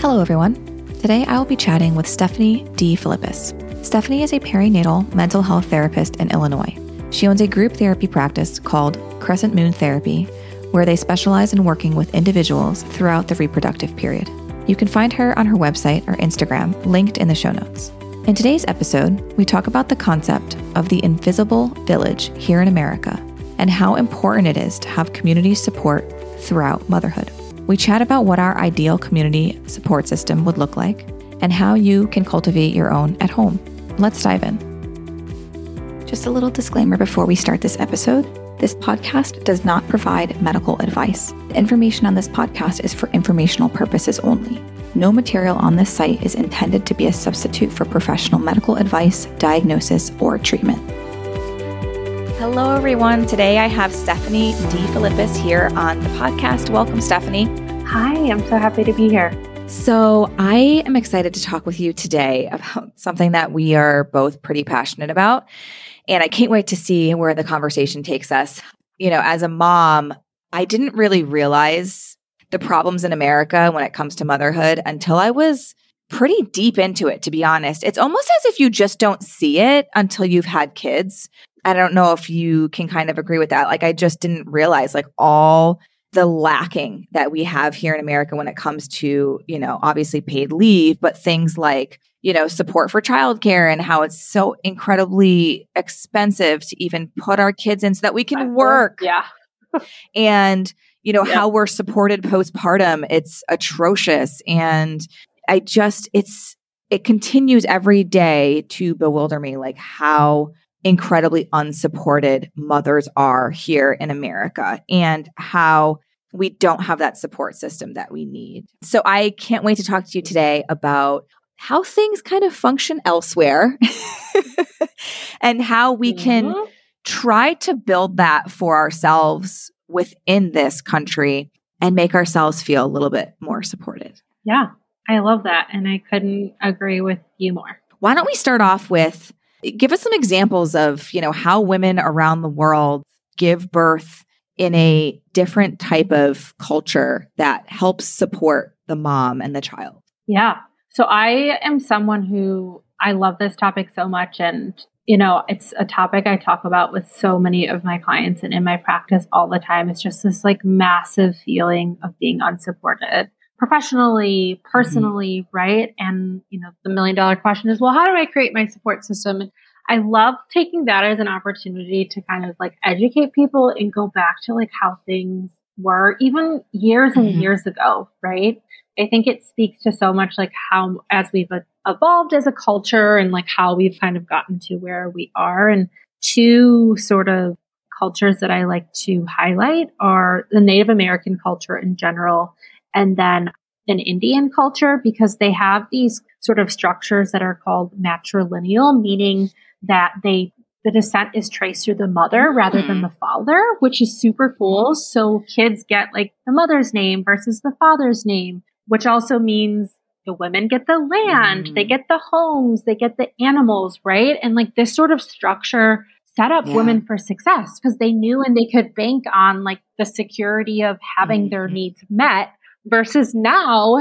Hello, everyone. Today, I will be chatting with Stephanie DeFilippis. Stephanie is a perinatal mental health therapist in Illinois. She owns a group therapy practice called Crescent Moon Therapy, where they specialize in working with individuals throughout the reproductive period. You can find her on her website or Instagram, linked in the show notes. In today's episode, we talk about the concept of the invisible village here in America and how important it is to have community support throughout motherhood. We chat about what our ideal community support system would look like and how you can cultivate your own at home. Let's dive in. Just a little disclaimer before we start this episode. This podcast does not provide medical advice. The information on this podcast is for informational purposes only. No material on this site is intended to be a substitute for professional medical advice, diagnosis, or treatment. Hello, everyone. Today I have Stephanie DeFilippis here on the podcast. Welcome, Stephanie. Hi, I'm so happy to be here. So I am excited to talk with you today about something that we are both pretty passionate about, and I can't wait to see where the conversation takes us. You know, as a mom, I didn't really realize the problems in America when it comes to motherhood until I was pretty deep into it, to be honest. It's almost as if you just don't see it until you've had kids. I don't know if you can kind of agree with that. Like, I just didn't realize like all the lacking that we have here in America when it comes to, you know, obviously paid leave, but things like, you know, support for childcare and how it's so incredibly expensive to even put our kids in so that we can work. Yeah. And, you know, how we're supported postpartum, it's atrocious. And I just, it continues every day to bewilder me, like how incredibly unsupported mothers are here in America and how we don't have that support system that we need. So I can't wait to talk to you today about how things kind of function elsewhere and how we can try to build that for ourselves within this country and make ourselves feel a little bit more supported. Yeah, I love that. And I couldn't agree with you more. Why don't we start off with, give us some examples of, you know, how women around the world give birth in a different type of culture that helps support the mom and the child. Yeah. So I am someone who, I love this topic so much. And, you know, it's a topic I talk about with so many of my clients and in my practice all the time. It's just this like massive feeling of being unsupported professionally, personally, right? And, you know, the million-dollar question is, well, how do I create my support system? And I love taking that as an opportunity to kind of like educate people and go back to like how things were even years and years ago, right? I think it speaks to so much like how, as we've evolved as a culture and like how we've kind of gotten to where we are. And two sort of cultures that I like to highlight are the Native American culture in general, and then an Indian culture, because they have these sort of structures that are called matrilineal, meaning that the descent is traced through the mother rather than the father, which is super cool. So kids get like the mother's name versus the father's name, which also means the women get the land, they get the homes, they get the animals, right? And like this sort of structure set up women for success because they knew and they could bank on like the security of having their needs met. Versus now,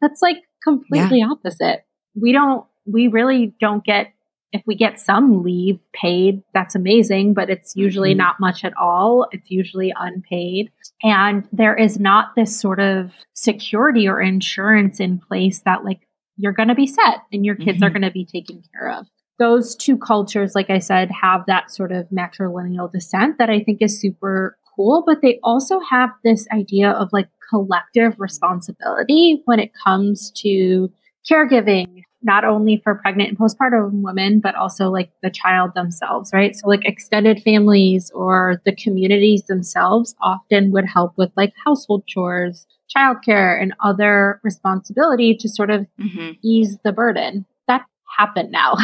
that's like completely opposite. We really don't get if we get some leave paid, that's amazing, but it's usually not much at all. It's usually unpaid. And there is not this sort of security or insurance in place that like you're going to be set and your kids are going to be taken care of. Those two cultures, like I said, have that sort of matrilineal descent that I think is super cool, but they also have this idea of like collective responsibility when it comes to caregiving, not only for pregnant and postpartum women, but also like the child themselves, right? So like extended families or the communities themselves often would help with like household chores, childcare, and other responsibility to sort of ease the burden. That happened now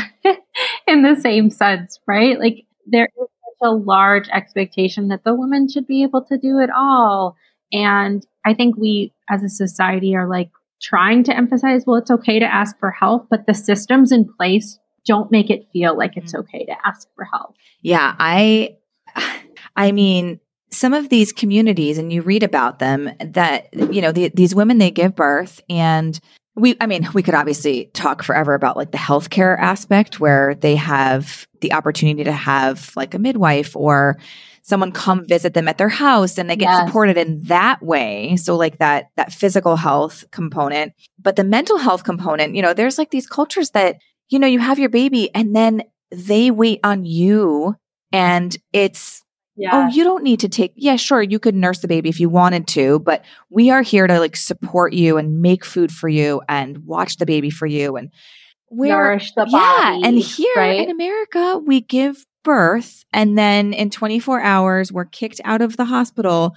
in the same sense, right? Like there is such a large expectation that the woman should be able to do it all. And I think we as a society are like trying to emphasize, well, it's okay to ask for help, but the systems in place don't make it feel like it's okay to ask for help. Yeah. I mean, some of these communities, and you read about them, that, you know, these women, they give birth, and we could obviously talk forever about like the healthcare aspect where they have the opportunity to have like a midwife or someone come visit them at their house, and they get supported in that way. So like that physical health component, but the mental health component, you know, there's like these cultures that, you know, you have your baby and then they wait on you, and it's, oh, you don't need to take, sure, you could nurse the baby if you wanted to, but we are here to like support you and make food for you and watch the baby for you and nourish the body. Yeah, and here in America, we give birth, and then in 24 hours, we're kicked out of the hospital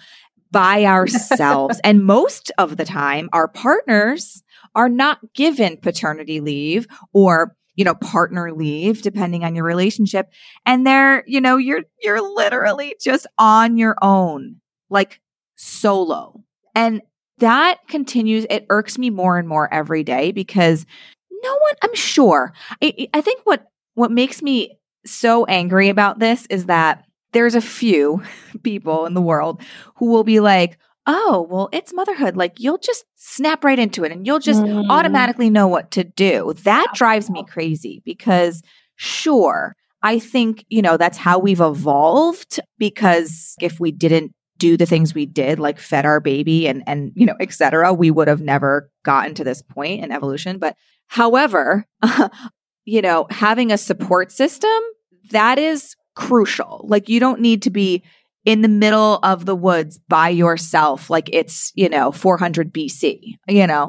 by ourselves. And most of the time, our partners are not given paternity leave or, you know, partner leave, depending on your relationship. And they're, you know, you're literally just on your own, like solo. And that continues. It irks me more and more every day because no one, I'm sure, I think what makes me so angry about this is that there's a few people in the world who will be like, oh, well, it's motherhood. Like, you'll just snap right into it and you'll just automatically know what to do. That drives me crazy because, sure, I think, you know, that's how we've evolved, because if we didn't do the things we did, like fed our baby and you know, et cetera, we would have never gotten to this point in evolution. But however, you know, having a support system, that is crucial. Like, you don't need to be in the middle of the woods by yourself, like it's, you know, 400 BC, you know.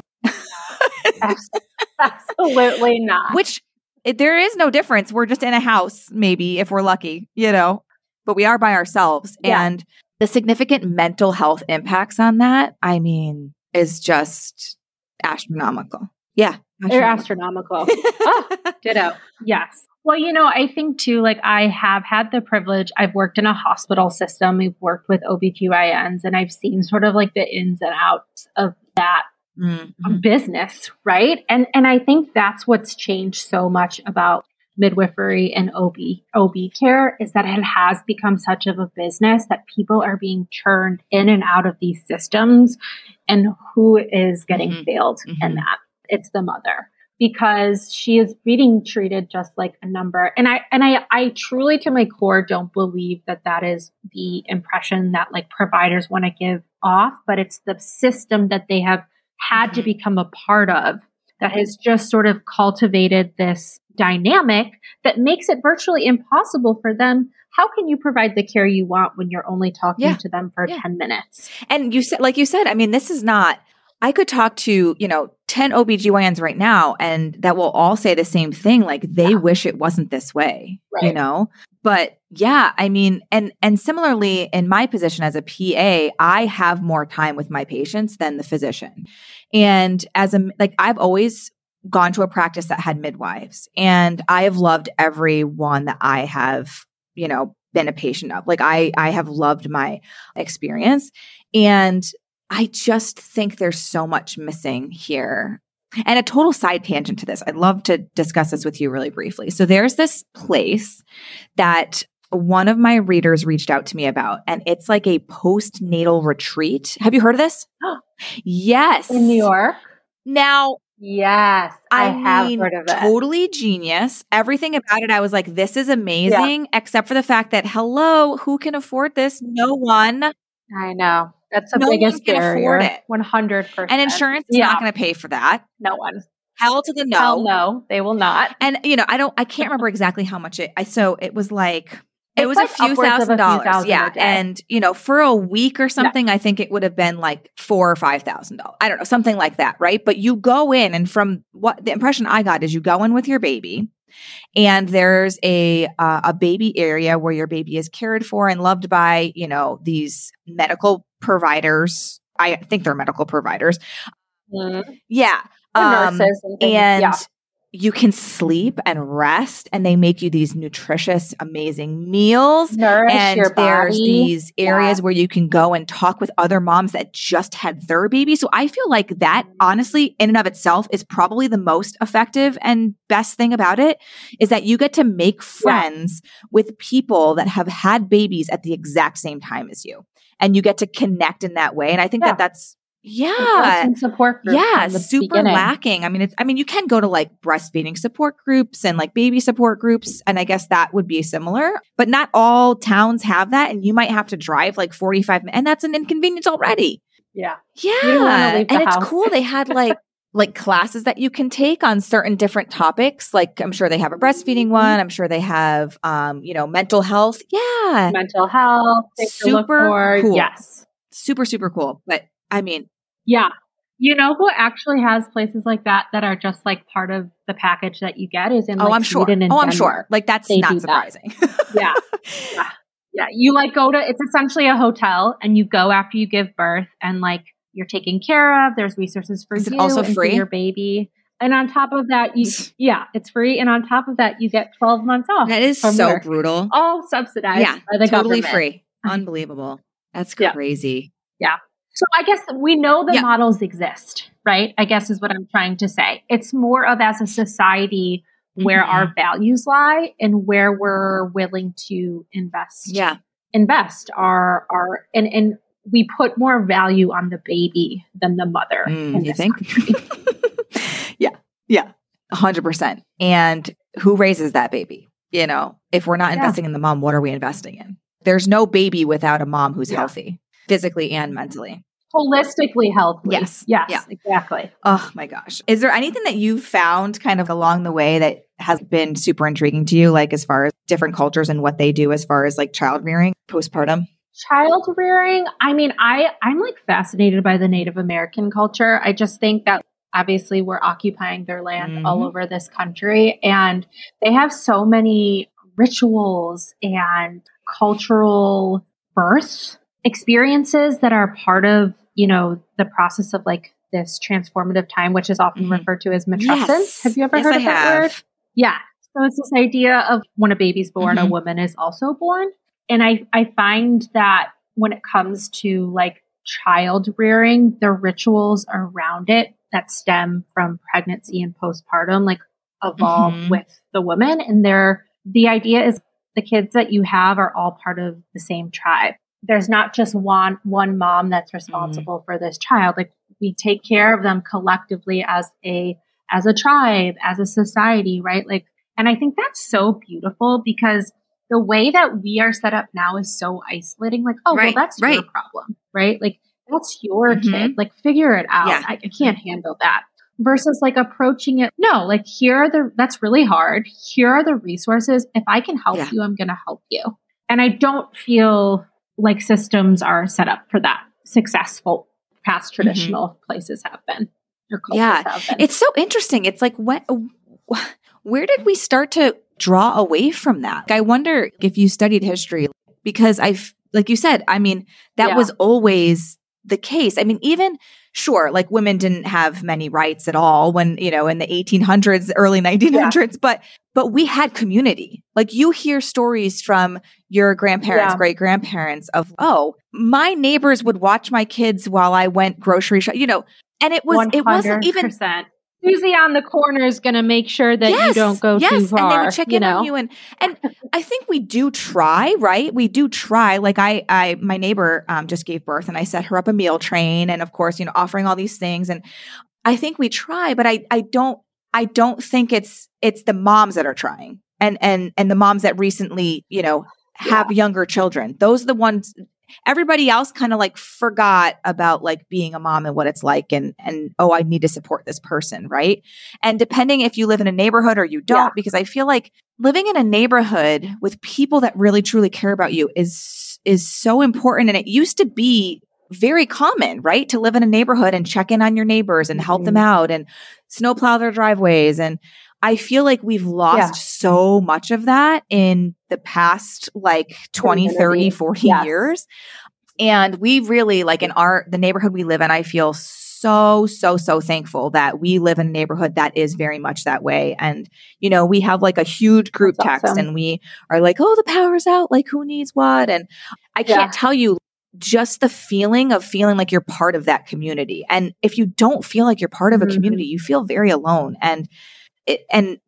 Absolutely not. Which there is no difference. We're just in a house, maybe, if we're lucky, you know, but we are by ourselves. Yeah. And the significant mental health impacts on that, I mean, is just astronomical. Yeah. They're astronomical. Ditto. Yes. Well, you know, I think too, like I have had the privilege, I've worked in a hospital system, we've worked with OBGYNs, and I've seen sort of like the ins and outs of that business, right? And I think that's what's changed so much about midwifery and OB care, is that it has become such of a business that people are being churned in and out of these systems, and who is getting failed in that? It's the mother, because she is being treated just like a number. And I truly, to my core, don't believe that is the impression that like providers want to give off, but it's the system that they have had to become a part of that has just sort of cultivated this dynamic that makes it virtually impossible for them. How can you provide the care you want when you're only talking to them for 10 minutes? And you said, like you said, I mean, this is not, I could talk to, you know, 10 OBGYNs right now, and that will all say the same thing. Like they wish it wasn't this way, you know? But yeah, I mean, and similarly in my position as a PA, I have more time with my patients than the physician. And I've always gone to a practice that had midwives, and I have loved every one that I have, you know, been a patient of. Like I have loved my experience, and I just think there's so much missing here. And a total side tangent to this, I'd love to discuss this with you really briefly. So there's this place that one of my readers reached out to me about, and it's like a postnatal retreat. Have you heard of this? Yes. In New York? Now, Yes, I have heard of it. Totally genius. Everything about it, I was like, this is amazing, except for the fact that, hello, who can afford this? No one. I know. That's the biggest barrier. Afford it. 100%. And insurance is not going to pay for that. No one. Hell to the no. Hell no, they will not. And, you know, I can't remember exactly how much so it was like... It was like a few thousand dollars. Yeah. And, you know, for a week or something, I think it would have been like $4,000 or $5,000. I don't know, something like that. Right. But you go in, and from what the impression I got is you go in with your baby, and there's a baby area where your baby is cared for and loved by, you know, these medical providers. I think they're medical providers. Mm-hmm. Yeah. Nurses and things. And you can sleep and rest, and they make you these nutritious, amazing meals. Nourish and your body. There's these areas where you can go and talk with other moms that just had their baby. So I feel like that, honestly, in and of itself is probably the most effective and best thing about it, is that you get to make friends with people that have had babies at the exact same time as you, and you get to connect in that way. And I think that that's... Yeah. Support groups. Yeah. Super lacking. I mean, you can go to like breastfeeding support groups and like baby support groups. And I guess that would be similar, but not all towns have that. And you might have to drive like 45 minutes. And that's an inconvenience already. Yeah. Yeah. And it's cool. They had like classes that you can take on certain different topics. Like I'm sure they have a breastfeeding one. I'm sure they have, you know, mental health. Yeah. Mental health. Super cool. Yes. Super, super cool. But I mean, yeah. You know who actually has places like that that are just like part of the package that you get is in like Sweden and Denmark. I'm sure. Like that's not surprising. Yeah. You like go to, it's essentially a hotel, and you go after you give birth, and like you're taken care of. There's resources for you also and free? For your baby. And on top of that, it's free. And on top of that, you get 12 months off. That is so brutal. All subsidized by the government. Totally free. Unbelievable. That's crazy. Yeah. So I guess we know the models exist, right? I guess is what I'm trying to say. It's more of as a society where our values lie and where we're willing to invest. Yeah. Invest our and we put more value on the baby than the mother. In you think? Yeah. Yeah. 100%. And who raises that baby? You know, if we're not investing in the mom, what are we investing in? There's no baby without a mom who's healthy. Physically and mentally. Holistically healthy. Yes. Yes, exactly. Oh my gosh. Is there anything that you've found kind of along the way that has been super intriguing to you, like as far as different cultures and what they do as far as like child rearing, postpartum? Child rearing. I mean, I'm like fascinated by the Native American culture. I just think that obviously we're occupying their land all over this country, and they have so many rituals and cultural births. Experiences that are part of, you know, the process of like this transformative time, which is often referred to as matrescence. Yes. Have you ever heard of that word? Yeah. So it's this idea of when a baby's born, a woman is also born. And I find that when it comes to like child rearing, the rituals around it that stem from pregnancy and postpartum, like evolve with the woman. And the idea is the kids that you have are all part of the same tribe. There's not just one mom that's responsible for this child. Like we take care of them collectively as a tribe, as a society, right? Like, and I think that's so beautiful because the way that we are set up now is so isolating. Like, oh, well, that's your problem, right? Like that's your kid, like figure it out. Yeah. I can't handle that versus like approaching it. No, like that's really hard. Here are the resources. If I can help you, I'm going to help you. And I don't feel like systems are set up for that successful past traditional places have been. Or cultures have been. It's so interesting. It's like, where did we start to draw away from that? I wonder if you studied history, because like you said, I mean, that was always the case. I mean, even like women didn't have many rights at all when, you know, in the 1800s, early 1900s, but we had community. Like you hear stories from your grandparents, great grandparents of, oh, my neighbors would watch my kids while I went grocery shopping, you know, and it wasn't even Susie on the corner is going to make sure that you don't go too far. And they would check in on you. And I think we do try, right? We do try. Like my neighbor just gave birth, and I set her up a meal train, and of course, you know, offering all these things. And I think we try, but I don't think it's the moms that are trying and the moms that recently, you know, have younger children. Those are the ones. Everybody else kind of like forgot about like being a mom and what it's like and oh, I need to support this person, right? And depending if you live in a neighborhood or you don't, because I feel like living in a neighborhood with people that really truly care about you is so important. And it used to be very common, right? To live in a neighborhood and check in on your neighbors and help them out and snowplow their driveways. And I feel like we've lost so much of that in the past, like 20, 30, 40 years. And we really like in the neighborhood we live in, I feel so thankful that we live in a neighborhood that is very much that way. And, you know, we have like a huge group text and we are like, oh, the power's out, like who needs what? And I can't tell you just the feeling of feeling like you're part of that community. And if you don't feel like you're part of a community, you feel very alone. And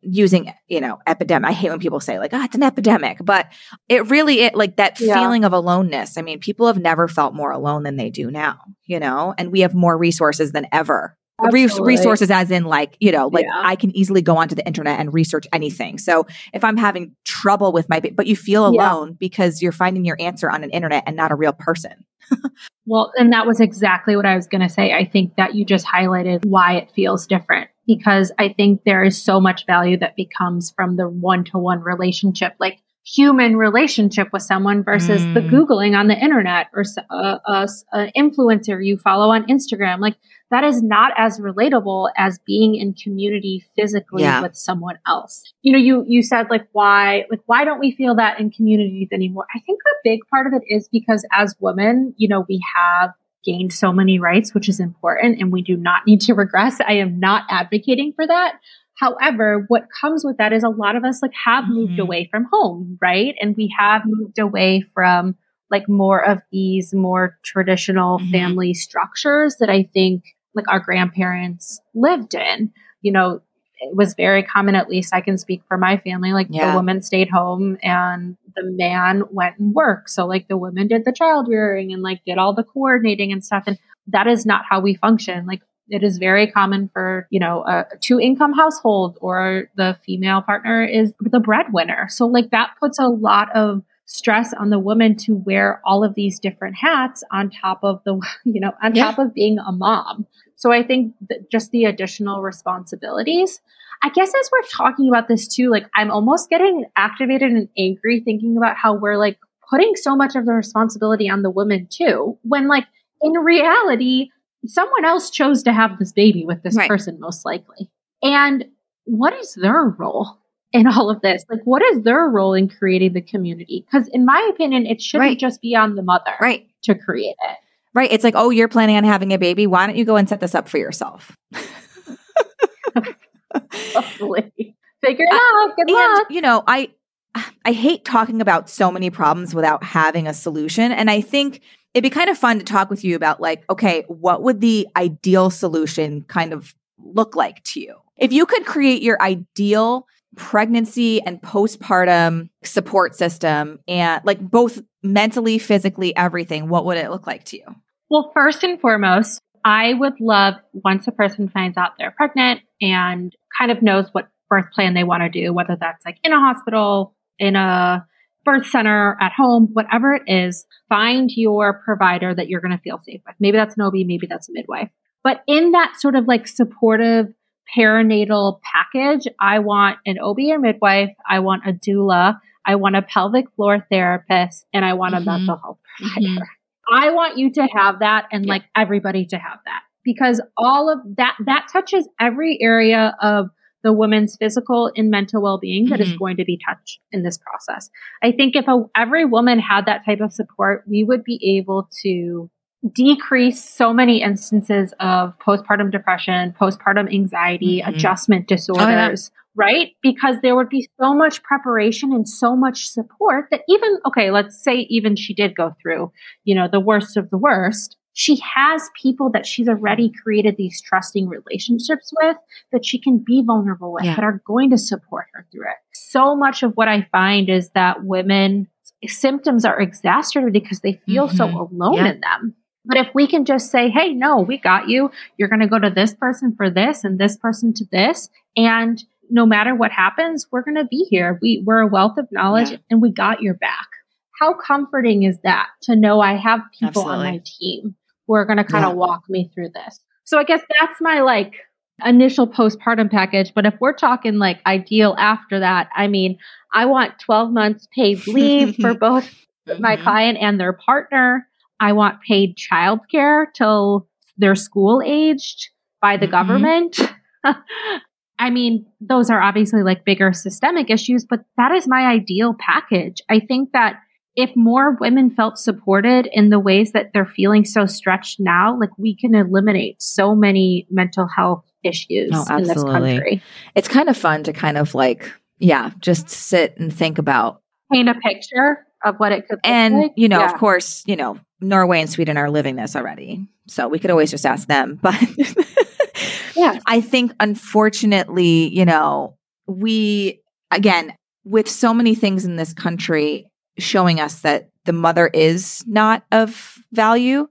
using, you know, epidemic. I hate when people say like, oh, it's an epidemic, but it really is like that feeling of aloneness. I mean, people have never felt more alone than they do now, you know, and we have more resources than ever. Resources as in like, you know, like I can easily go onto the internet and research anything. So if I'm having trouble with but you feel alone because you're finding your answer on an internet and not a real person. Well, and that was exactly what I was going to say. I think that you just highlighted why it feels different, because I think there is so much value that becomes from the one-to-one relationship, like human relationship with someone versus the Googling on the internet or an influencer you follow on Instagram. Like that is not as relatable as being in community physically with someone else. You know, you said why don't we feel that in communities anymore? I think a big part of it is because as women, you know, we have gained so many rights, which is important, and we do not need to regress. I am not advocating for that. However, what comes with that is a lot of us like have moved away from home, right? And we have moved away from like more of these more traditional family structures that I think like our grandparents lived in. You know, it was very common, at least I can speak for my family, like the woman stayed home and the man went and worked. So like the woman did the child rearing and like did all the coordinating and stuff. And that is not how we function. Like it is very common for, you know, a 2-income household or the female partner is the breadwinner. So like that puts a lot of stress on the woman to wear all of these different hats on top of the, you know, on top of being a mom. So I think just the additional responsibilities, I guess as we're talking about this too, like I'm almost getting activated and angry thinking about how we're like putting so much of the responsibility on the woman too, when like in reality, someone else chose to have this baby with this person most likely. And what is their role in all of this? Like what is their role in creating the community? Because in my opinion, it shouldn't just be on the mother to create it. Right. It's like, oh, you're planning on having a baby. Why don't you go and set this up for yourself? Hopefully. Figure it out. Good luck. You know, I hate talking about so many problems without having a solution. And I think it'd be kind of fun to talk with you about like, okay, what would the ideal solution kind of look like to you? If you could create your ideal pregnancy and postpartum support system and like both mentally, physically, everything, what would it look like to you? Well, first and foremost, I would love once a person finds out they're pregnant and kind of knows what birth plan they want to do, whether that's like in a hospital, in a birth center, at home, whatever it is, find your provider that you're going to feel safe with. Maybe that's an OB, maybe that's a midwife. But in that sort of like supportive perinatal package, I want an OB or midwife, I want a doula, I want a pelvic floor therapist, and I want a mental health provider. I want you to have that and like everybody to have that, because all of that touches every area of the woman's physical and mental well-being that is going to be touched in this process. I think if every woman had that type of support, we would be able to decrease so many instances of postpartum depression, postpartum anxiety, adjustment disorders, right? Because there would be so much preparation and so much support that even, okay, let's say even she did go through, you know, the worst of the worst. She has people that she's already created these trusting relationships with that she can be vulnerable with that are going to support her through it. So much of what I find is that women's symptoms are exacerbated because they feel so alone in them. But if we can just say, hey, no, we got you. You're going to go to this person for this and this person to this. And no matter what happens, we're going to be here. We're a wealth of knowledge and we got your back. How comforting is that to know I have people on my team who are going to kind of walk me through this? So I guess that's my like initial postpartum package. But if we're talking like ideal after that, I mean, I want 12 months paid leave for both my client and their partner. I want paid childcare till they're school aged by the government. I mean, those are obviously like bigger systemic issues, but that is my ideal package. I think that if more women felt supported in the ways that they're feeling so stretched now, like we can eliminate so many mental health issues in this country. It's kind of fun to kind of like, just sit and think about. Paint a picture of what it could be. And, like. Of course, Norway and Sweden are living this already. So we could always just ask them. But I think, unfortunately, we, again, with so many things in this country showing us that the mother is not of value,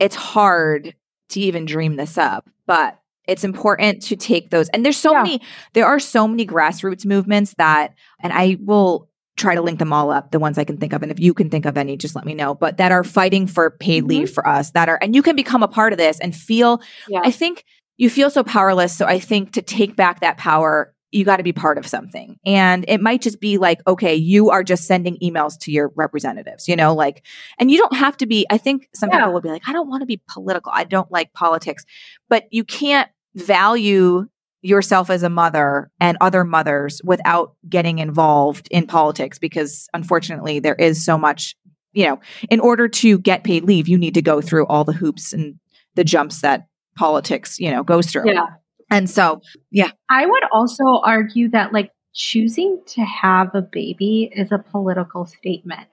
it's hard to even dream this up. But it's important to take those. And there's so many, there are so many grassroots movements that, and I will try to link them all up, the ones I can think of. And if you can think of any, just let me know, but that are fighting for paid leave for us that are, and you can become a part of this and feel, I think you feel so powerless. So I think to take back that power, you got to be part of something. And it might just be like, okay, you are just sending emails to your representatives, and you don't have to be, I think some people will be like, I don't want to be political. I don't like politics, but you can't value yourself as a mother and other mothers without getting involved in politics, because unfortunately there is so much, in order to get paid leave, you need to go through all the hoops and the jumps that politics, goes through. Yeah. And so, I would also argue that like choosing to have a baby is a political statement.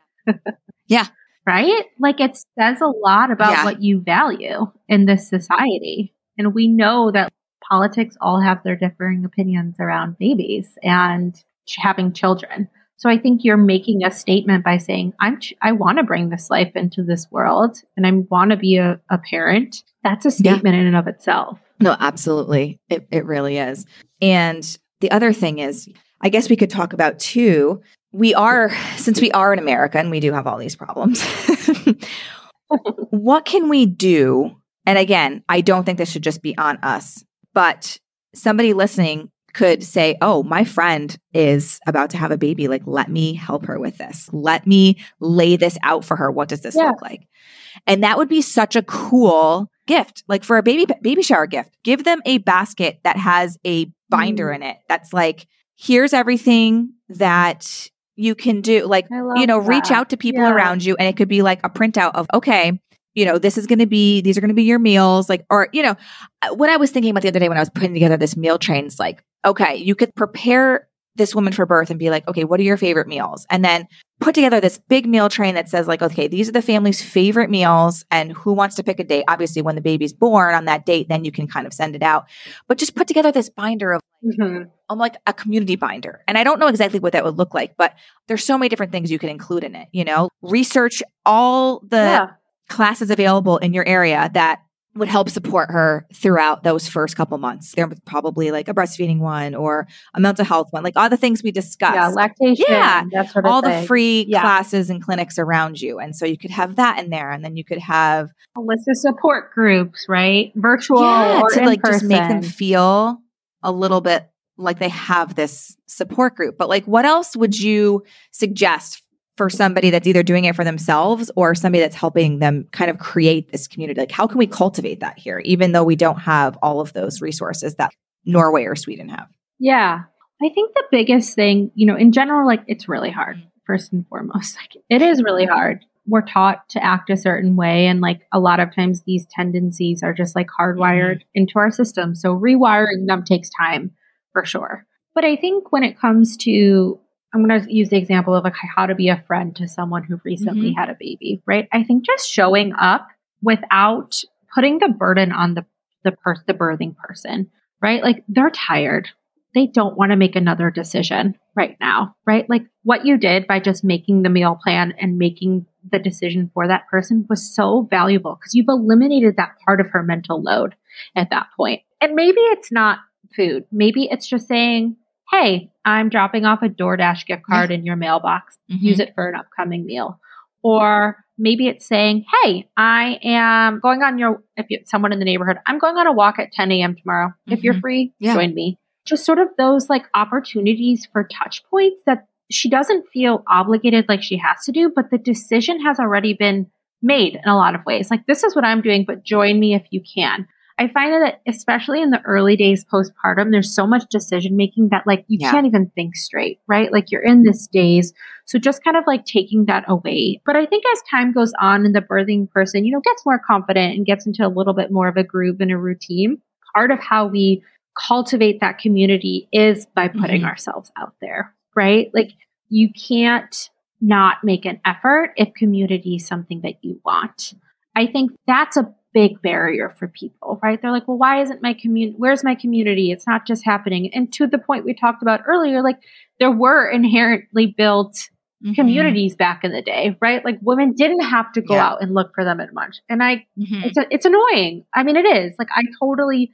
Right? Like it says a lot about what you value in this society. And we know that politics all have their differing opinions around babies and having children. So I think you're making a statement by saying, I want to bring this life into this world and I want to be a parent. That's a statement in and of itself. No, absolutely. It really is. And the other thing is, I guess we could talk about too, since we are in America and we do have all these problems, what can we do? And again, I don't think this should just be on us, but somebody listening could say, oh, my friend is about to have a baby. Like, let me help her with this. Let me lay this out for her. What does this look like? And that would be such a cool gift, like for a baby shower gift. Give them a basket that has a binder in it. That's like, here's everything that you can do. Like, reach out to people around you. And it could be like a printout of, okay, these are going to be your meals. Like, or, what I was thinking about the other day when I was putting together this meal trains, like, okay, you could prepare this woman for birth and be like, okay, what are your favorite meals? And then put together this big meal train that says like, okay, these are the family's favorite meals and who wants to pick a date. Obviously when the baby's born on that date, then you can kind of send it out, but just put together this binder of like a community binder. And I don't know exactly what that would look like, but there's so many different things you can include in it, research all the classes available in your area that would help support her throughout those first couple months. There was probably like a breastfeeding one or a mental health one, like all the things we discussed. Yeah, lactation. Yeah, that sort of all thing. The free classes and clinics around you. And so you could have that in there. And then you could have a list of support groups, right? Virtual or to like in-person. Just make them feel a little bit like they have this support group. But like, what else would you suggest for somebody that's either doing it for themselves or somebody that's helping them kind of create this community? Like, how can we cultivate that here, even though we don't have all of those resources that Norway or Sweden have? Yeah. I think the biggest thing, in general, like it's really hard, first and foremost. Like it is really hard. We're taught to act a certain way. And like a lot of times these tendencies are just like hardwired into our system. So rewiring them takes time for sure. But I think when it comes to, I'm going to use the example of like how to be a friend to someone who recently had a baby, right? I think just showing up without putting the burden on the birthing person, right? Like they're tired. They don't want to make another decision right now, right? Like what you did by just making the meal plan and making the decision for that person was so valuable because you've eliminated that part of her mental load at that point. And maybe it's not food. Maybe it's just saying, hey, I'm dropping off a DoorDash gift card in your mailbox. Mm-hmm. Use it for an upcoming meal. Or maybe it's saying, hey, I am going on if you're someone in the neighborhood, I'm going on a walk at 10 a.m. tomorrow. Mm-hmm. If you're free, join me. Just sort of those like opportunities for touch points that she doesn't feel obligated like she has to do, but the decision has already been made in a lot of ways. Like, this is what I'm doing, but join me if you can. I find that especially in the early days postpartum, there's so much decision making that like you can't even think straight, right? Like you're in this daze. So just kind of like taking that away. But I think as time goes on and the birthing person, you know, gets more confident and gets into a little bit more of a groove and a routine, part of how we cultivate that community is by putting ourselves out there, right? Like you can't not make an effort if community is something that you want. I think that's a big barrier for people, right? They're like, well, why isn't my community, where's my community? It's not just happening. And to the point we talked about earlier, like there were inherently built communities back in the day, right? Like women didn't have to go out and look for them at lunch. And it's annoying. I mean, it is like, I totally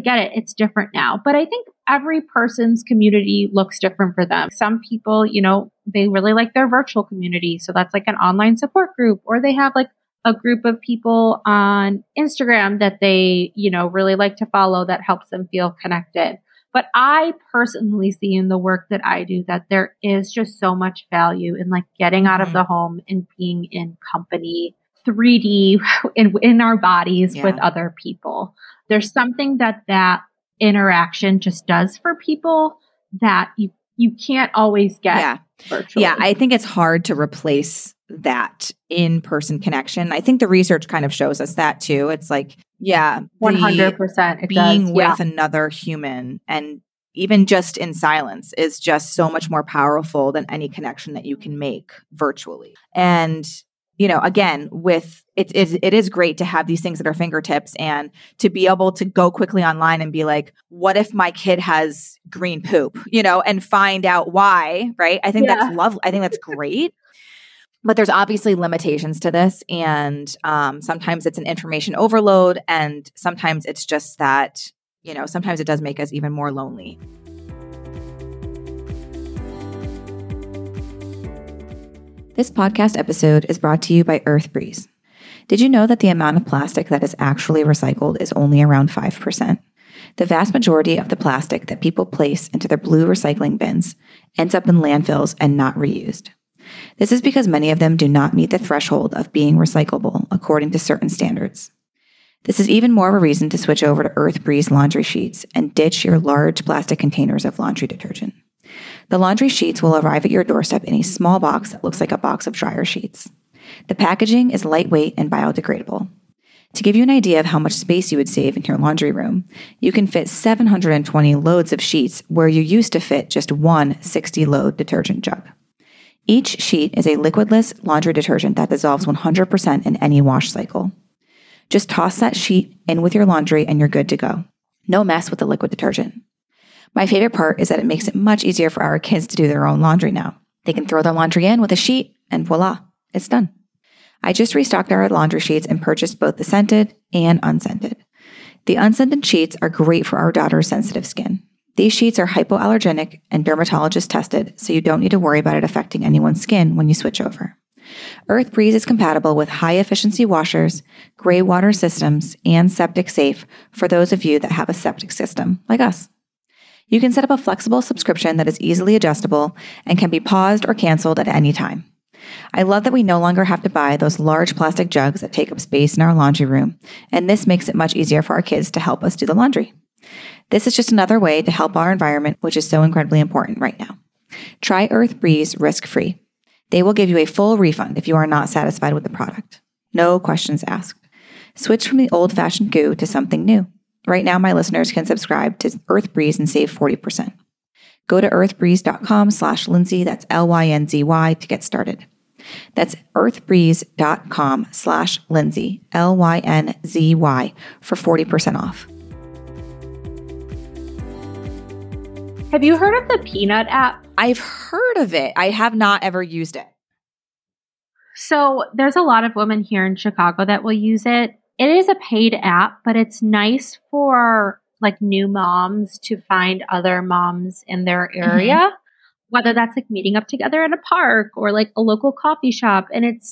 get it. It's different now, but I think every person's community looks different for them. Some people, you know, they really like their virtual community. So that's like an online support group, or they have like a group of people on Instagram that they, you know, really like to follow that helps them feel connected. But I personally see in the work that I do that there is just so much value in like getting out of the home and being in company, 3D in our bodies with other people. There's something that interaction just does for people that you can't always get virtually. Yeah, I think it's hard to replace that in-person connection. I think the research kind of shows us that too. It's like, 100%. Being with another human and even just in silence is just so much more powerful than any connection that you can make virtually. And you know, again, with it is great to have these things at our fingertips and to be able to go quickly online and be like, what if my kid has green poop, you know, and find out why, right? I think that's lovely. I think that's great. But there's obviously limitations to this. And sometimes it's an information overload. And sometimes it's just that, you know, sometimes it does make us even more lonely. This podcast episode is brought to you by Earth Breeze. Did you know that the amount of plastic that is actually recycled is only around 5%? The vast majority of the plastic that people place into their blue recycling bins ends up in landfills and not reused. This is because many of them do not meet the threshold of being recyclable according to certain standards. This is even more of a reason to switch over to Earth Breeze laundry sheets and ditch your large plastic containers of laundry detergent. The laundry sheets will arrive at your doorstep in a small box that looks like a box of dryer sheets. The packaging is lightweight and biodegradable. To give you an idea of how much space you would save in your laundry room, you can fit 720 loads of sheets where you used to fit just one 60-load detergent jug. Each sheet is a liquidless laundry detergent that dissolves 100% in any wash cycle. Just toss that sheet in with your laundry and you're good to go. No mess with the liquid detergent. My favorite part is that it makes it much easier for our kids to do their own laundry now. They can throw their laundry in with a sheet and voila, it's done. I just restocked our laundry sheets and purchased both the scented and unscented. The unscented sheets are great for our daughter's sensitive skin. These sheets are hypoallergenic and dermatologist tested, so you don't need to worry about it affecting anyone's skin when you switch over. Earth Breeze is compatible with high-efficiency washers, gray water systems, and septic safe for those of you that have a septic system like us. You can set up a flexible subscription that is easily adjustable and can be paused or canceled at any time. I love that we no longer have to buy those large plastic jugs that take up space in our laundry room, and this makes it much easier for our kids to help us do the laundry. This is just another way to help our environment, which is so incredibly important right now. Try Earth Breeze risk-free. They will give you a full refund if you are not satisfied with the product. No questions asked. Switch from the old-fashioned goo to something new. Right now, my listeners can subscribe to Earth Breeze and save 40%. Go to earthbreeze.com/Lindsay, that's LYNZY, to get started. That's earthbreeze.com/Lindsay, LYNZY, for 40% off. Have you heard of the Peanut app? I've heard of it. I have not ever used it. So there's a lot of women here in Chicago that will use it. It is a paid app, but it's nice for like new moms to find other moms in their area, mm-hmm. whether that's like meeting up together at a park or like a local coffee shop. And it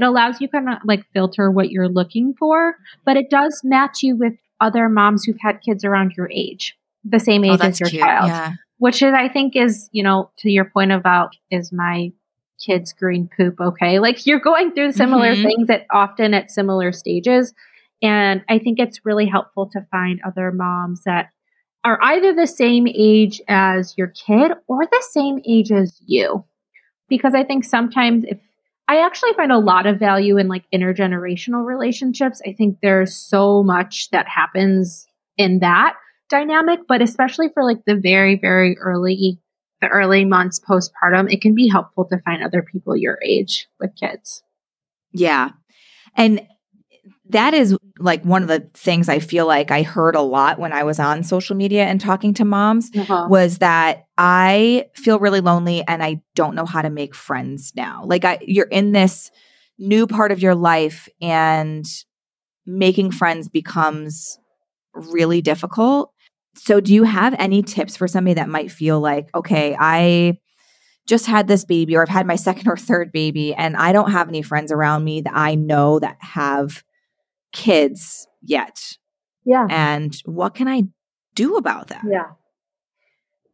allows you kind of like filter what you're looking for, but it does match you with other moms who've had kids around your age, the same age as your child, yeah. Which is, I think is, you know, to your point about, is my kid's green poop okay? Like you're going through similar mm-hmm. things that often at similar stages. And I think it's really helpful to find other moms that are either the same age as your kid or the same age as you. Because I think sometimes if I actually find a lot of value in like intergenerational relationships, I think there's so much that happens in that dynamic, but especially for like the very, very early months postpartum, it can be helpful to find other people your age with kids. Yeah. And that is like one of the things I feel like I heard a lot when I was on social media and talking to moms uh-huh. was that I feel really lonely and I don't know how to make friends now. Like you're in this new part of your life and making friends becomes really difficult. So do you have any tips for somebody that might feel like, okay, I just had this baby or I've had my second or third baby and I don't have any friends around me that I know that have kids yet? Yeah. And what can I do about that? Yeah.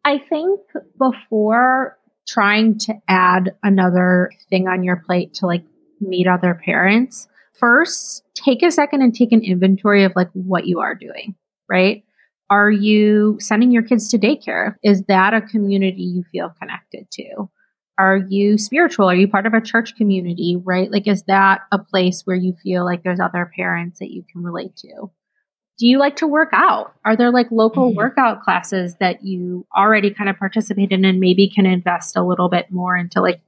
I think before trying to add another thing on your plate to like meet other parents, first take a second and take an inventory of like what you are doing, right? Are you sending your kids to daycare? Is that a community you feel connected to? Are you spiritual? Are you part of a church community, right? Like, is that a place where you feel like there's other parents that you can relate to? Do you like to work out? Are there like local mm-hmm. workout classes that you already kind of participate in and maybe can invest a little bit more into like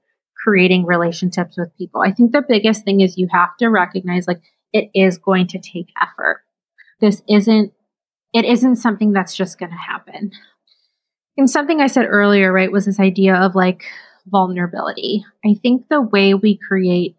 creating relationships with people? I think the biggest thing is you have to recognize like it is going to take effort. It isn't something that's just going to happen. And something I said earlier, right, was this idea of like vulnerability. I think the way we create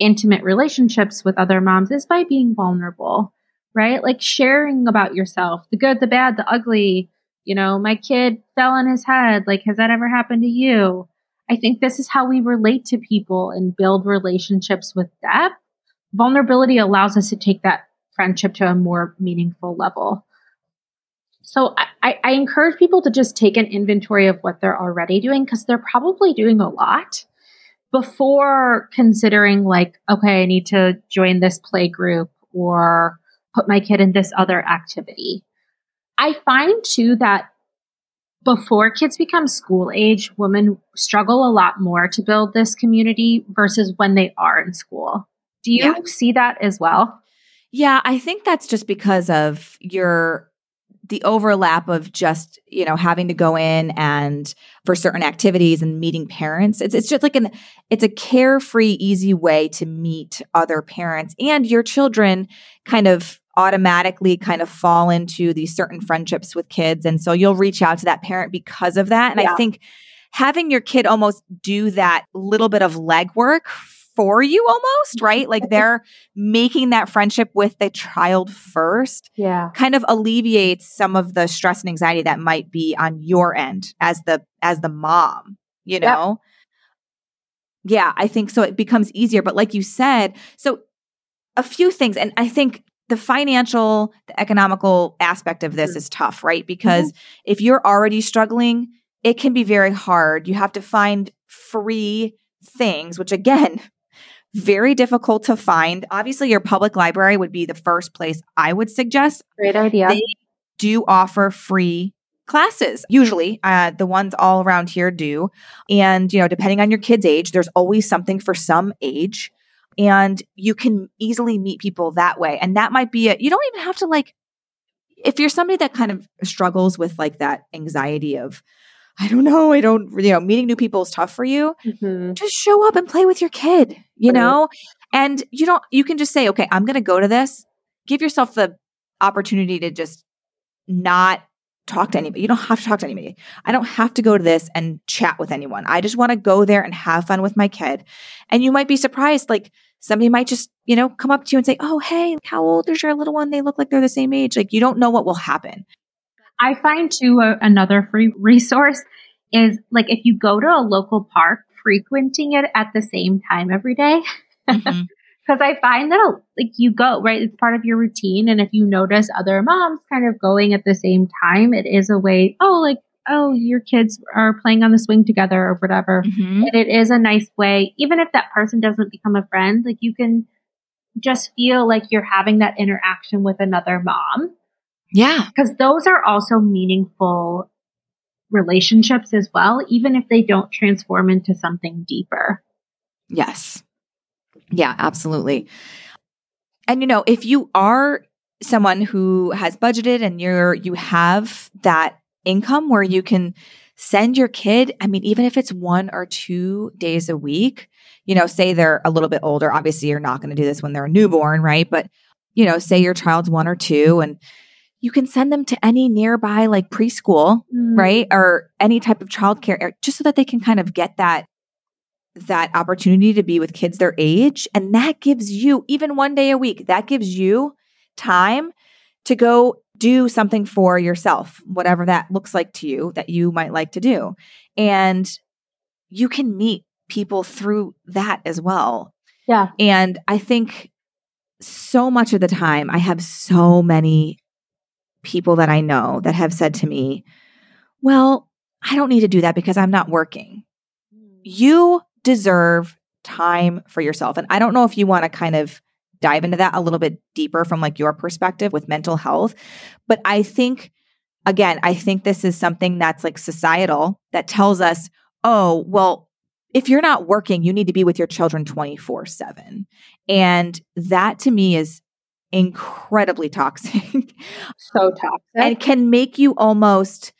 intimate relationships with other moms is by being vulnerable, right? Like sharing about yourself, the good, the bad, the ugly, you know, my kid fell on his head. Like, has that ever happened to you? I think this is how we relate to people and build relationships with depth. Vulnerability allows us to take that friendship to a more meaningful level. So I encourage people to just take an inventory of what they're already doing, because they're probably doing a lot, before considering like, okay, I need to join this play group or put my kid in this other activity. I find too that before kids become school age, women struggle a lot more to build this community versus when they are in school. Do you see that as well? Yeah, I think that's just because of the overlap of just, you know, having to go in and for certain activities and meeting parents. It's just like it's a carefree, easy way to meet other parents, and your children kind of automatically kind of fall into these certain friendships with kids. And so you'll reach out to that parent because of that. And I think having your kid almost do that little bit of legwork for you almost, right? Like they're making that friendship with the child first, kind of alleviates some of the stress and anxiety that might be on your end as the mom, you know? Yeah, I think so. It becomes easier. But like you said, so a few things, and I think the economical aspect of this is tough, right? Because if you're already struggling, it can be very hard. You have to find free things, which again, very difficult to find. Obviously, your public library would be the first place I would suggest. Great idea. They do offer free classes. Usually, the ones all around here do. And, you know, depending on your kid's age, there's always something for some age. And you can easily meet people that way. And that might be you don't even have to like, if you're somebody that kind of struggles with like that anxiety of, meeting new people is tough for you. Mm-hmm. Just show up and play with your kid, you know? And you can just say, okay, I'm going to go to this. Give yourself the opportunity to just not talk to anybody. You don't have to talk to anybody. I don't have to go to this and chat with anyone. I just want to go there and have fun with my kid. And you might be surprised, like somebody might just, you know, come up to you and say, oh, hey, how old is your little one? They look like they're the same age. Like, you don't know what will happen. I find too, another free resource is like, if you go to a local park, frequenting it at the same time every day. Mm-hmm. Because I find that like you go, right? It's part of your routine. And if you notice other moms kind of going at the same time, it is a way, oh, your kids are playing on the swing together or whatever. Mm-hmm. And it is a nice way, even if that person doesn't become a friend, like you can just feel like you're having that interaction with another mom. Yeah. Because those are also meaningful relationships as well, even if they don't transform into something deeper. Yes. Yeah, absolutely. And, you know, if you are someone who has budgeted and you have that income where you can send your kid, I mean, even if it's 1 or 2 days a week, you know, say they're a little bit older, obviously you're not going to do this when they're a newborn, right? But, you know, say your child's 1 or 2 and you can send them to any nearby like preschool, right? Or any type of childcare, just so that they can kind of get that opportunity to be with kids their age. And that gives you, even 1 day a week, that gives you time to go do something for yourself, whatever that looks like to you that you might like to do. And you can meet people through that as well. Yeah. And I think so much of the time, I have so many people that I know that have said to me, well, I don't need to do that because I'm not working. You deserve time for yourself. And I don't know if you want to kind of dive into that a little bit deeper from like your perspective with mental health. But I think, again, this is something that's like societal that tells us, oh, well, if you're not working, you need to be with your children 24/7. And that to me is incredibly toxic. So toxic. And can make you almost...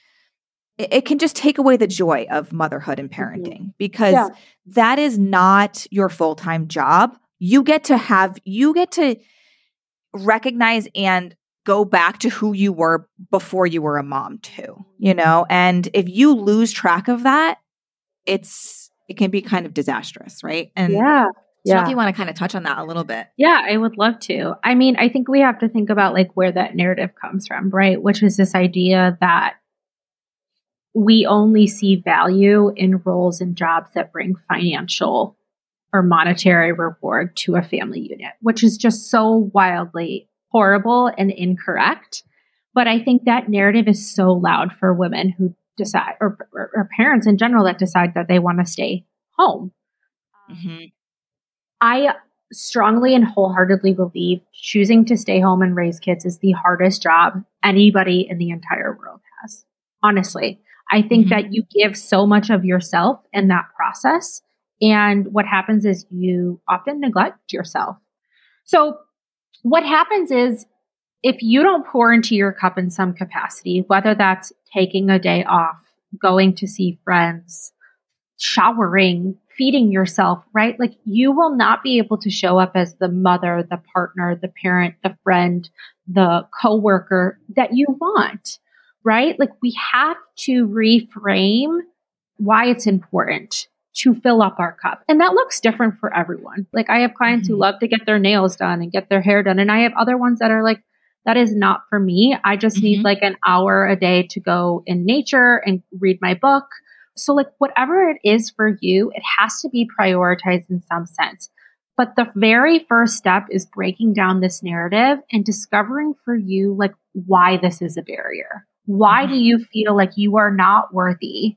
it can just take away the joy of motherhood and parenting, mm-hmm. because that is not your full-time job. You get to recognize and go back to who you were before you were a mom too, you know? And if you lose track of that, it can be kind of disastrous, right? And so if you want to kind of touch on that a little bit. Yeah, I would love to. I mean, I think we have to think about like where that narrative comes from, right? Which is this idea that we only see value in roles and jobs that bring financial or monetary reward to a family unit, which is just so wildly horrible and incorrect. But I think that narrative is so loud for women who decide, or parents in general that decide that they want to stay home. Mm-hmm. I strongly and wholeheartedly believe choosing to stay home and raise kids is the hardest job anybody in the entire world has, honestly. I think mm-hmm. that you give so much of yourself in that process. And what happens is you often neglect yourself. So what happens is if you don't pour into your cup in some capacity, whether that's taking a day off, going to see friends, showering, feeding yourself, right? Like you will not be able to show up as the mother, the partner, the parent, the friend, the coworker that you want. Right? Like we have to reframe why it's important to fill up our cup. And that looks different for everyone. Like I have clients mm-hmm. who love to get their nails done and get their hair done. And I have other ones that are like, that is not for me. I just mm-hmm. need like an hour a day to go in nature and read my book. So like whatever it is for you, it has to be prioritized in some sense. But the very first step is breaking down this narrative and discovering for you, like why this is a barrier. Why do you feel like you are not worthy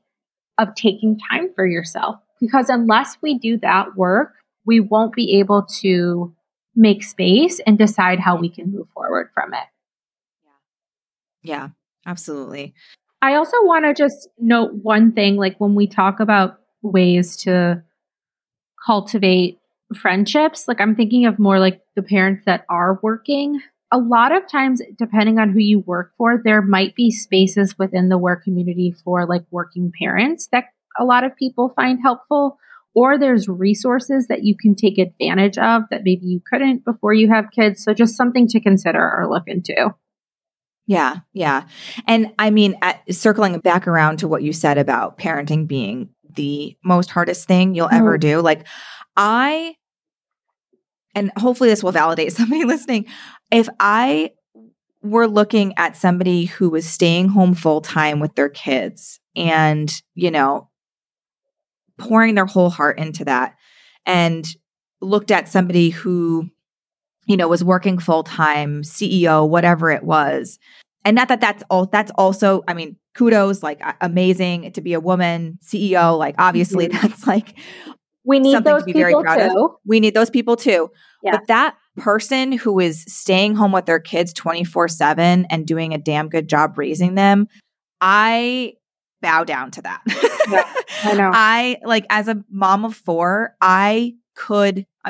of taking time for yourself? Because unless we do that work, we won't be able to make space and decide how we can move forward from it. Yeah, absolutely. I also want to just note one thing, like when we talk about ways to cultivate friendships, like I'm thinking of more like the parents that are working. A lot of times, depending on who you work for, there might be spaces within the work community for like working parents that a lot of people find helpful, or there's resources that you can take advantage of that maybe you couldn't before you have kids. So just something to consider or look into. Yeah. Yeah. And I mean, circling back around to what you said about parenting being the most hardest thing you'll ever do. Like and hopefully this will validate somebody listening. If I were looking at somebody who was staying home full time with their kids and, you know, pouring their whole heart into that, and looked at somebody who, you know, was working full time, CEO, whatever it was. And not that that's also, I mean, kudos, like amazing to be a woman CEO. Like obviously that's like, we need those people too. We need those people too. Yeah. But that person who is staying home with their kids 24/7 and doing a damn good job raising them, I bow down to that. Yeah, I know. I like as a mom of four, I'm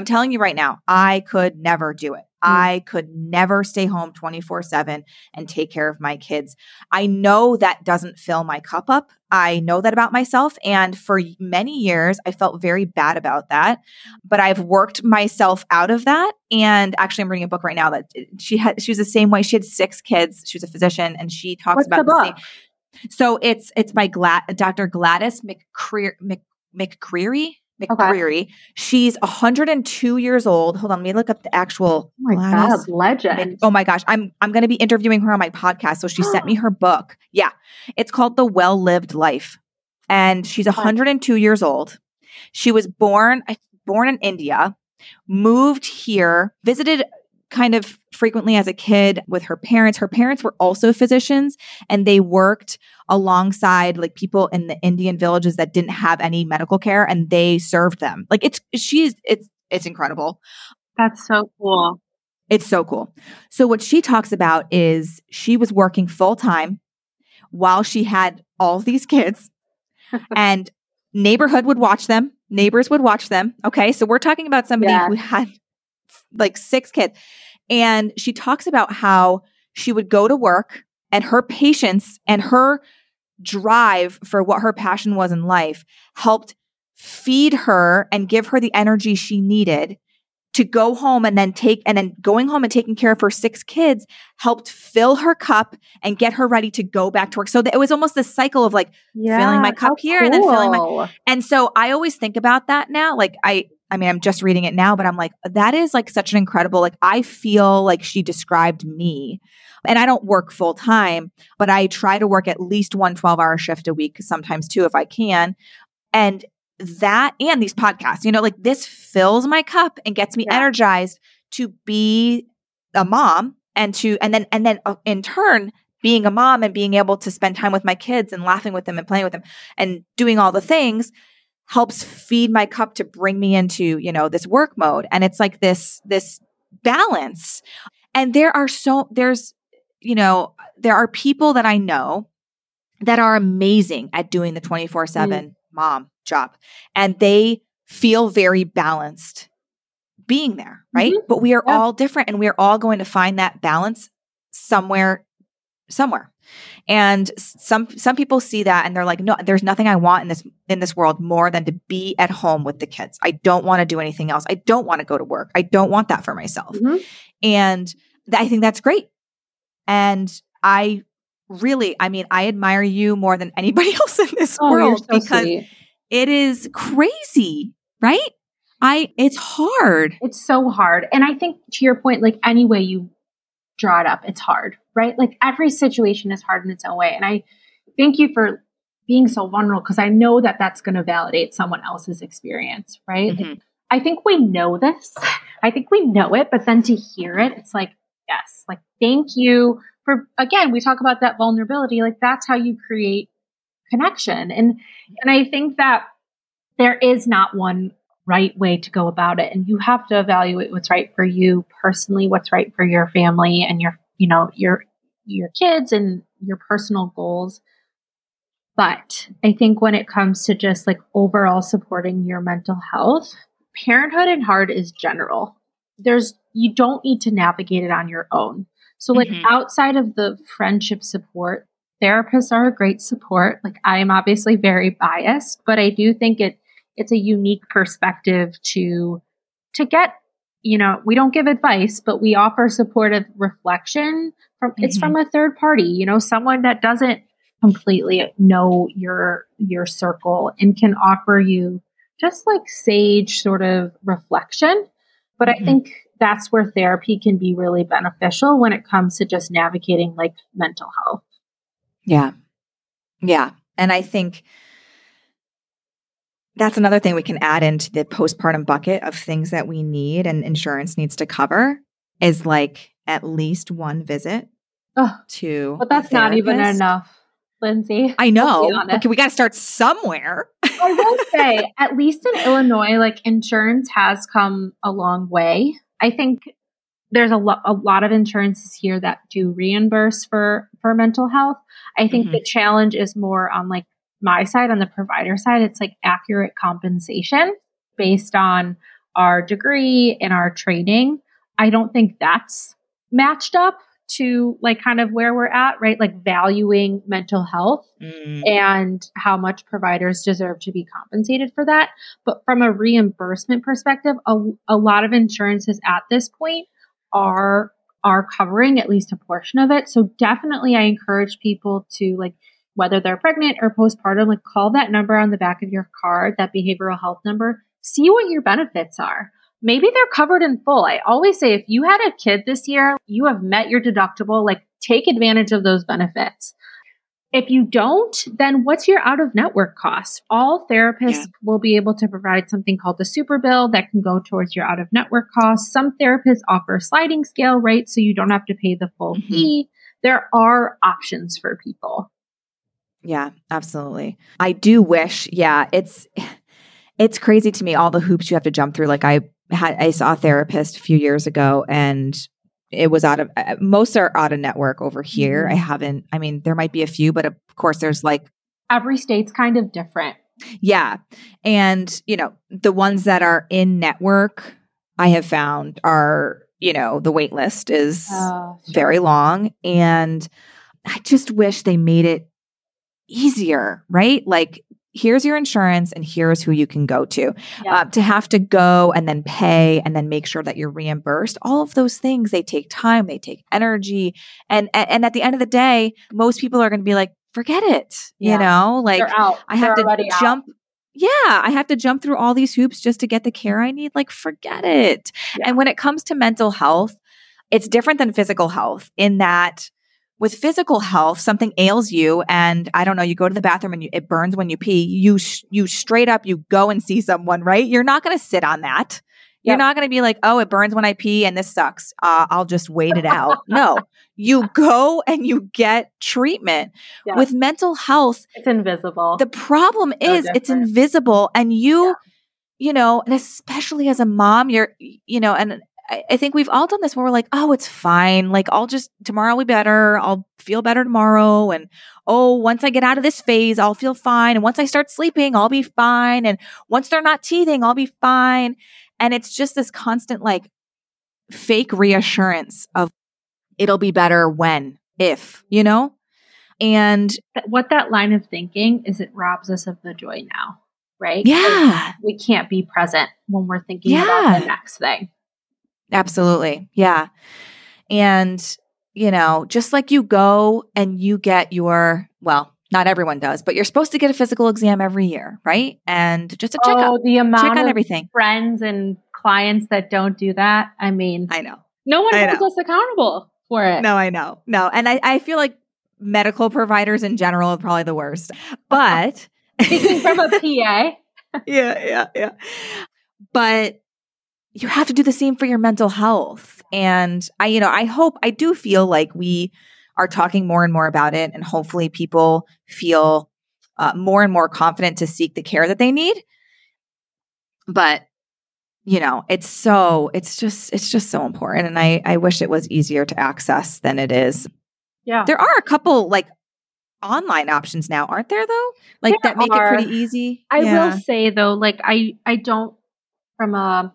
telling you right now, I could never do it. I could never stay home 24/7 and take care of my kids. I know that doesn't fill my cup up. I know that about myself. And for many years, I felt very bad about that. But I've worked myself out of that. And actually, I'm reading a book right now that she was the same way. She had 6 kids. She was a physician, and she talks about the same. So it's by Dr. Gladys McCreary. She's 102 years old. Hold on, let me look up the actual. Oh my Gladys. God, legend! Oh my gosh, I'm going to be interviewing her on my podcast. So she sent me her book. Yeah, it's called The Well-Lived Life, and she's 102 years old. She was born in India, moved here, visited kind of frequently as a kid with her parents. Her parents were also physicians, and they worked alongside like people in the Indian villages that didn't have any medical care, and they served them. Like it's incredible. That's so cool. It's so cool. So what she talks about is she was working full time while she had all these kids, and neighborhood would watch them. Neighbors would watch them. Okay. So we're talking about somebody who had like 6 kids. And she talks about how she would go to work, and her patience and her drive for what her passion was in life helped feed her and give her the energy she needed to go home, and then going home and taking care of her 6 kids helped fill her cup and get her ready to go back to work. So it was almost this cycle of like filling my cup here and then filling my, and so I always think about that now. Like I mean, I'm just reading it now, but I'm like, that is like such an incredible, like I feel like she described me. And I don't work full time, but I try to work at least one 12-hour shift a week, sometimes 2 if I can. And that, and these podcasts, you know, like this fills my cup and gets me energized to be a mom, and then in turn, being a mom and being able to spend time with my kids and laughing with them and playing with them and doing all the things helps feed my cup to bring me into, you know, this work mode. And it's like this balance. And there are people that I know that are amazing at doing the 24/7 mom job, and they feel very balanced being there, right? Mm-hmm. But we are all different, and we're all going to find that balance somewhere. And some people see that and they're like, no, there's nothing I want in this world more than to be at home with the kids. I don't want to do anything else. I don't want to go to work. I don't want that for myself. Mm-hmm. And I think that's great. And I admire you more than anybody else in this world, so because sweet. It is crazy, right? It's hard. It's so hard. And I think to your point, like any way you draw it up, it's hard, right? Like every situation is hard in its own way. And I thank you for being so vulnerable, because I know that that's going to validate someone else's experience, right? Mm-hmm. Like, I think we know this. I think we know it, but then to hear it, it's like, yes, like, thank you for, again, we talk about that vulnerability. Like that's how you create connection. And I think that there is not one right way to go about it. And you have to evaluate what's right for you personally, what's right for your family and your kids and your personal goals. But I think when it comes to just like overall supporting your mental health, parenthood and hard is general. You don't need to navigate it on your own. So like outside of the friendship support, therapists are a great support. Like I am obviously very biased, but I do think it's a unique perspective to get you know, we don't give advice, but we offer supportive reflection from, it's from a third party, you know, someone that doesn't completely know your circle and can offer you just like sage sort of reflection. But I think that's where therapy can be really beneficial when it comes to just navigating like mental health. Yeah. Yeah. And I think that's another thing we can add into the postpartum bucket of things that we need and insurance needs to cover is like at least one visit to But that's not even enough, Lindsay. I know. Okay, we got to start somewhere. I will say, at least in Illinois, like insurance has come a long way. I think there's a lot of insurances here that do reimburse for mental health. I think the challenge is more on like my side, on the provider side. It's like accurate compensation based on our degree and our training. I don't think that's matched up to like kind of where we're at, right? Like valuing mental health and how much providers deserve to be compensated for that. But from a reimbursement perspective, a lot of insurances at this point are covering at least a portion of it. So definitely I encourage people to like, whether they're pregnant or postpartum, like call that number on the back of your card, that behavioral health number, see what your benefits are. Maybe they're covered in full. I always say, if you had a kid this year, you have met your deductible, like take advantage of those benefits. If you don't, then what's your out-of-network cost? All therapists will be able to provide something called the super bill that can go towards your out-of-network costs. Some therapists offer sliding scale rates, so you don't have to pay the full fee. There are options for people. Yeah, absolutely. I do wish, it's crazy to me, all the hoops you have to jump through. Like I saw a therapist a few years ago and it was most are out of network over here. There might be a few, but of course there's like. Every state's kind of different. Yeah. And, you know, the ones that are in network, I have found are, you know, the wait list is very long. And I just wish they made it easier, right? Like, here's your insurance and here's who you can go to. Yeah. To have to go and then pay and then make sure that you're reimbursed. All of those things, they take time, they take energy. And at the end of the day, most people are going to be like, forget it. Yeah. You know, like I have to jump. Out. Yeah. I have to jump through all these hoops just to get the care I need. Like, forget it. Yeah. And when it comes to mental health, it's different than physical health in that with physical health, something ails you and I don't know, you go to the bathroom and it burns when you pee, you straight up, you go and see someone, right? You're not going to sit on that. You're not going to be like, oh, it burns when I pee and this sucks. I'll just wait it out. No, you go and you get treatment. Yeah. With mental health, it's invisible. The problem is it's invisible and you know, and especially as a mom, you're, you know, and I think we've all done this where we're like, oh, it's fine. Like, tomorrow will be better. I'll feel better tomorrow. And, oh, once I get out of this phase, I'll feel fine. And once I start sleeping, I'll be fine. And once they're not teething, I'll be fine. And it's just this constant, like, fake reassurance of it'll be better when, if, you know? And what that line of thinking is, it robs us of the joy now, right? Yeah. We can't be present when we're thinking about the next thing. Absolutely. Yeah. And, you know, just like you go and you get not everyone does, but you're supposed to get a physical exam every year, right? And just a checkup. Oh, the amount check on of everything. Friends and clients that don't do that. I mean, I know. No one holds us accountable for it. No, I know. No. And I feel like medical providers in general are probably the worst. But speaking from a PA. Yeah. But you have to do the same for your mental health. And I do feel like we are talking more and more about it. And hopefully people feel more and more confident to seek the care that they need. But, you know, it's just so important. And I wish it was easier to access than it is. Yeah. There are a couple like online options now, aren't there though? Like that make it pretty easy. I will say though, like I don't, from a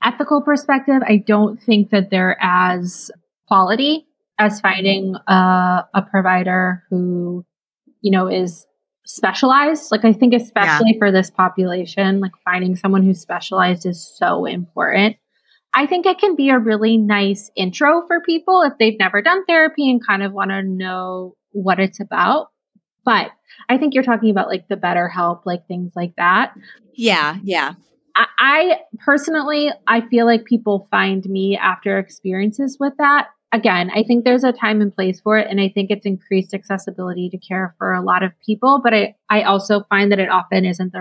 ethical perspective, I don't think that they're as quality as finding a provider who, you know, is specialized. Like I think especially for this population, like finding someone who's specialized is so important. I think it can be a really nice intro for people if they've never done therapy and kind of want to know what it's about. But I think you're talking about like the BetterHelp, like things like that. Yeah. I personally, I feel like people find me after experiences with that. Again, I think there's a time and place for it. And I think it's increased accessibility to care for a lot of people. But I also find that it often isn't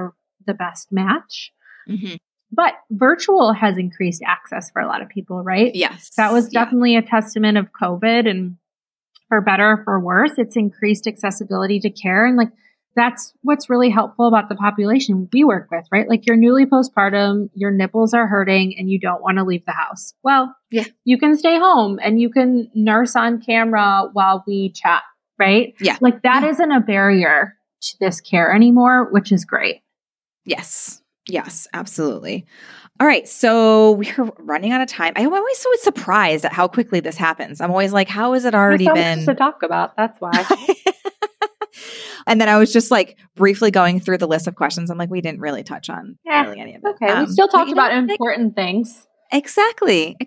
the best match. Mm-hmm. But virtual has increased access for a lot of people, right? Yes. That was definitely a testament of COVID, and for better or for worse, it's increased accessibility to care. And like, that's what's really helpful about the population we work with, right? Like you're newly postpartum, your nipples are hurting and you don't want to leave the house. Well, you can stay home and you can nurse on camera while we chat, right? Yeah. Like that isn't a barrier to this care anymore, which is great. Yes, absolutely. All right. So we're running out of time. I'm always so surprised at how quickly this happens. I'm always like, how has it already been? There's so much to talk about. That's why. And then I was just like briefly going through the list of questions. I'm like, we didn't really touch on really any of it. Okay. We still talked about important things. Exactly.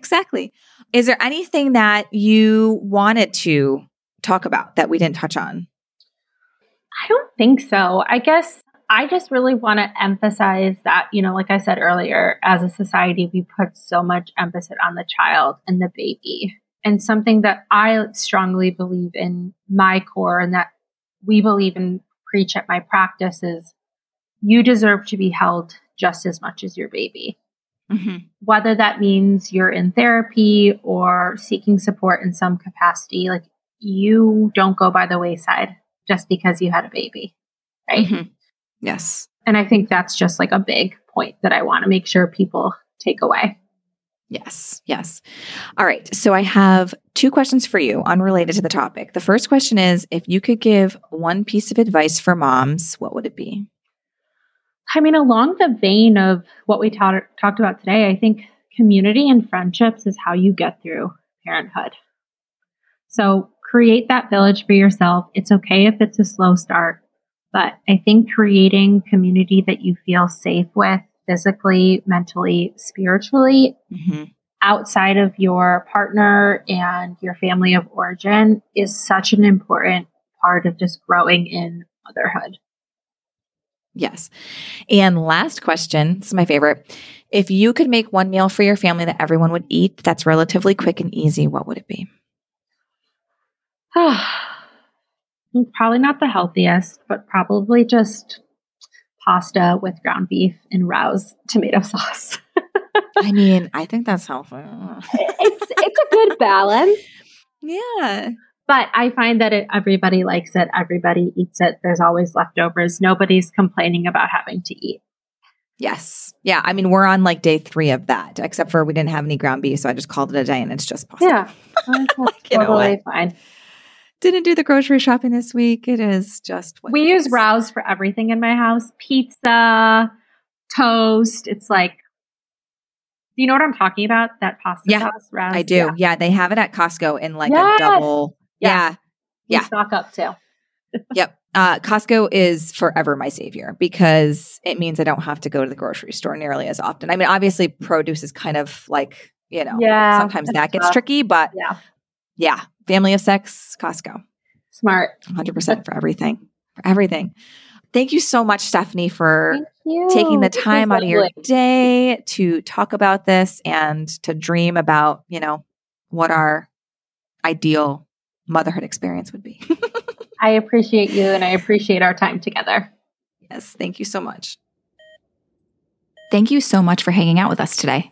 Is there anything that you wanted to talk about that we didn't touch on? I don't think so. I guess I just really want to emphasize that, you know, like I said earlier, as a society, we put so much emphasis on the child and the baby. And something that I strongly believe in my core and that we believe and preach at my practice is you deserve to be held just as much as your baby. Mm-hmm. Whether that means you're in therapy or seeking support in some capacity, like you don't go by the wayside just because you had a baby, right? Mm-hmm. Yes. And I think that's just like a big point that I want to make sure people take away. Yes. All right. So I have two questions for you unrelated to the topic. The first question is, if you could give one piece of advice for moms, what would it be? I mean, along the vein of what we talked about today, I think community and friendships is how you get through parenthood. So create that village for yourself. It's okay if it's a slow start. But I think creating community that you feel safe with physically, mentally, spiritually, outside of your partner and your family of origin is such an important part of just growing in motherhood. Yes. And last question, this is my favorite. If you could make one meal for your family that everyone would eat that's relatively quick and easy, what would it be? Probably not the healthiest, but probably just pasta with ground beef and Rao's tomato sauce. I mean, I think that's healthy. It's a good balance. Yeah. But I find that everybody likes it. Everybody eats it. There's always leftovers. Nobody's complaining about having to eat. Yes. Yeah. I mean, we're on like day 3 of that, except for we didn't have any ground beef. So I just called it a day and it's just pasta. Yeah. That's totally fine. Didn't do the grocery shopping this week. It is just what we use Rao's for everything in my house. Pizza, toast. It's like, do you know what I'm talking about? That pasta sauce, Rao's. I do. Yeah, they have it at Costco in like a double. Yeah. Stock up too. Yep. Costco is forever my savior because it means I don't have to go to the grocery store nearly as often. I mean, obviously produce is kind of like, you know, sometimes that gets tricky, but yeah. Family of Six, Costco. Smart. 100% for everything. Thank you so much, Stephanie, for taking the time out of your day to talk about this and to dream about, you know, what our ideal motherhood experience would be. I appreciate you and I appreciate our time together. Yes. Thank you so much. Thank you so much for hanging out with us today.